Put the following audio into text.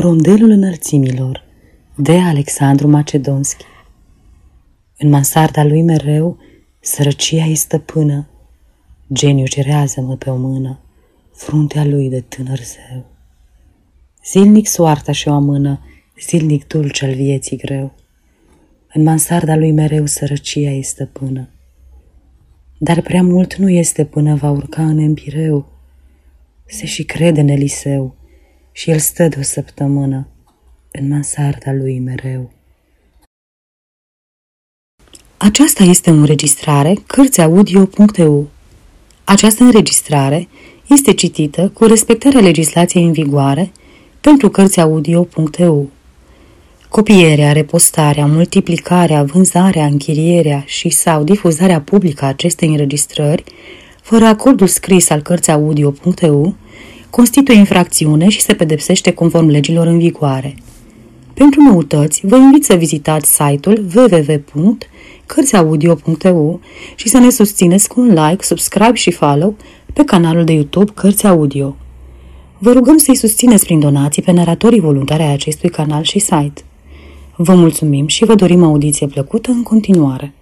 Rondelul înălțimilor de Alexandru Macedonski. În mansarda lui mereu sărăcia e stăpână, geniu cerează-mă pe o mână, fruntea lui de tânăr zeu. Zilnic soarta și-o amână, zilnic dulce al vieții greu. În mansarda lui mereu sărăcia e stăpână, dar prea mult nu este până va urca în empireu. Se și crede în Eliseu și el stă de o săptămână în mansarda lui mereu. Aceasta este o înregistrare Cărțiaudio.eu. Această înregistrare este citită cu respectarea legislației în vigoare pentru Cărțiaudio.eu. Copierea, repostarea, multiplicarea, vânzarea, închirierea și sau difuzarea publică a acestei înregistrări, fără acordul scris al Cărțiaudio.eu, constituie infracțiune și se pedepsește conform legilor în vigoare. Pentru noutăți, vă invit să vizitați site-ul www.cărțiaudio.eu și să ne susțineți cu un like, subscribe și follow pe canalul de YouTube Cărți Audio. Vă rugăm să-i susțineți prin donații pe naratorii voluntari ai acestui canal și site. Vă mulțumim și vă dorim audiție plăcută în continuare.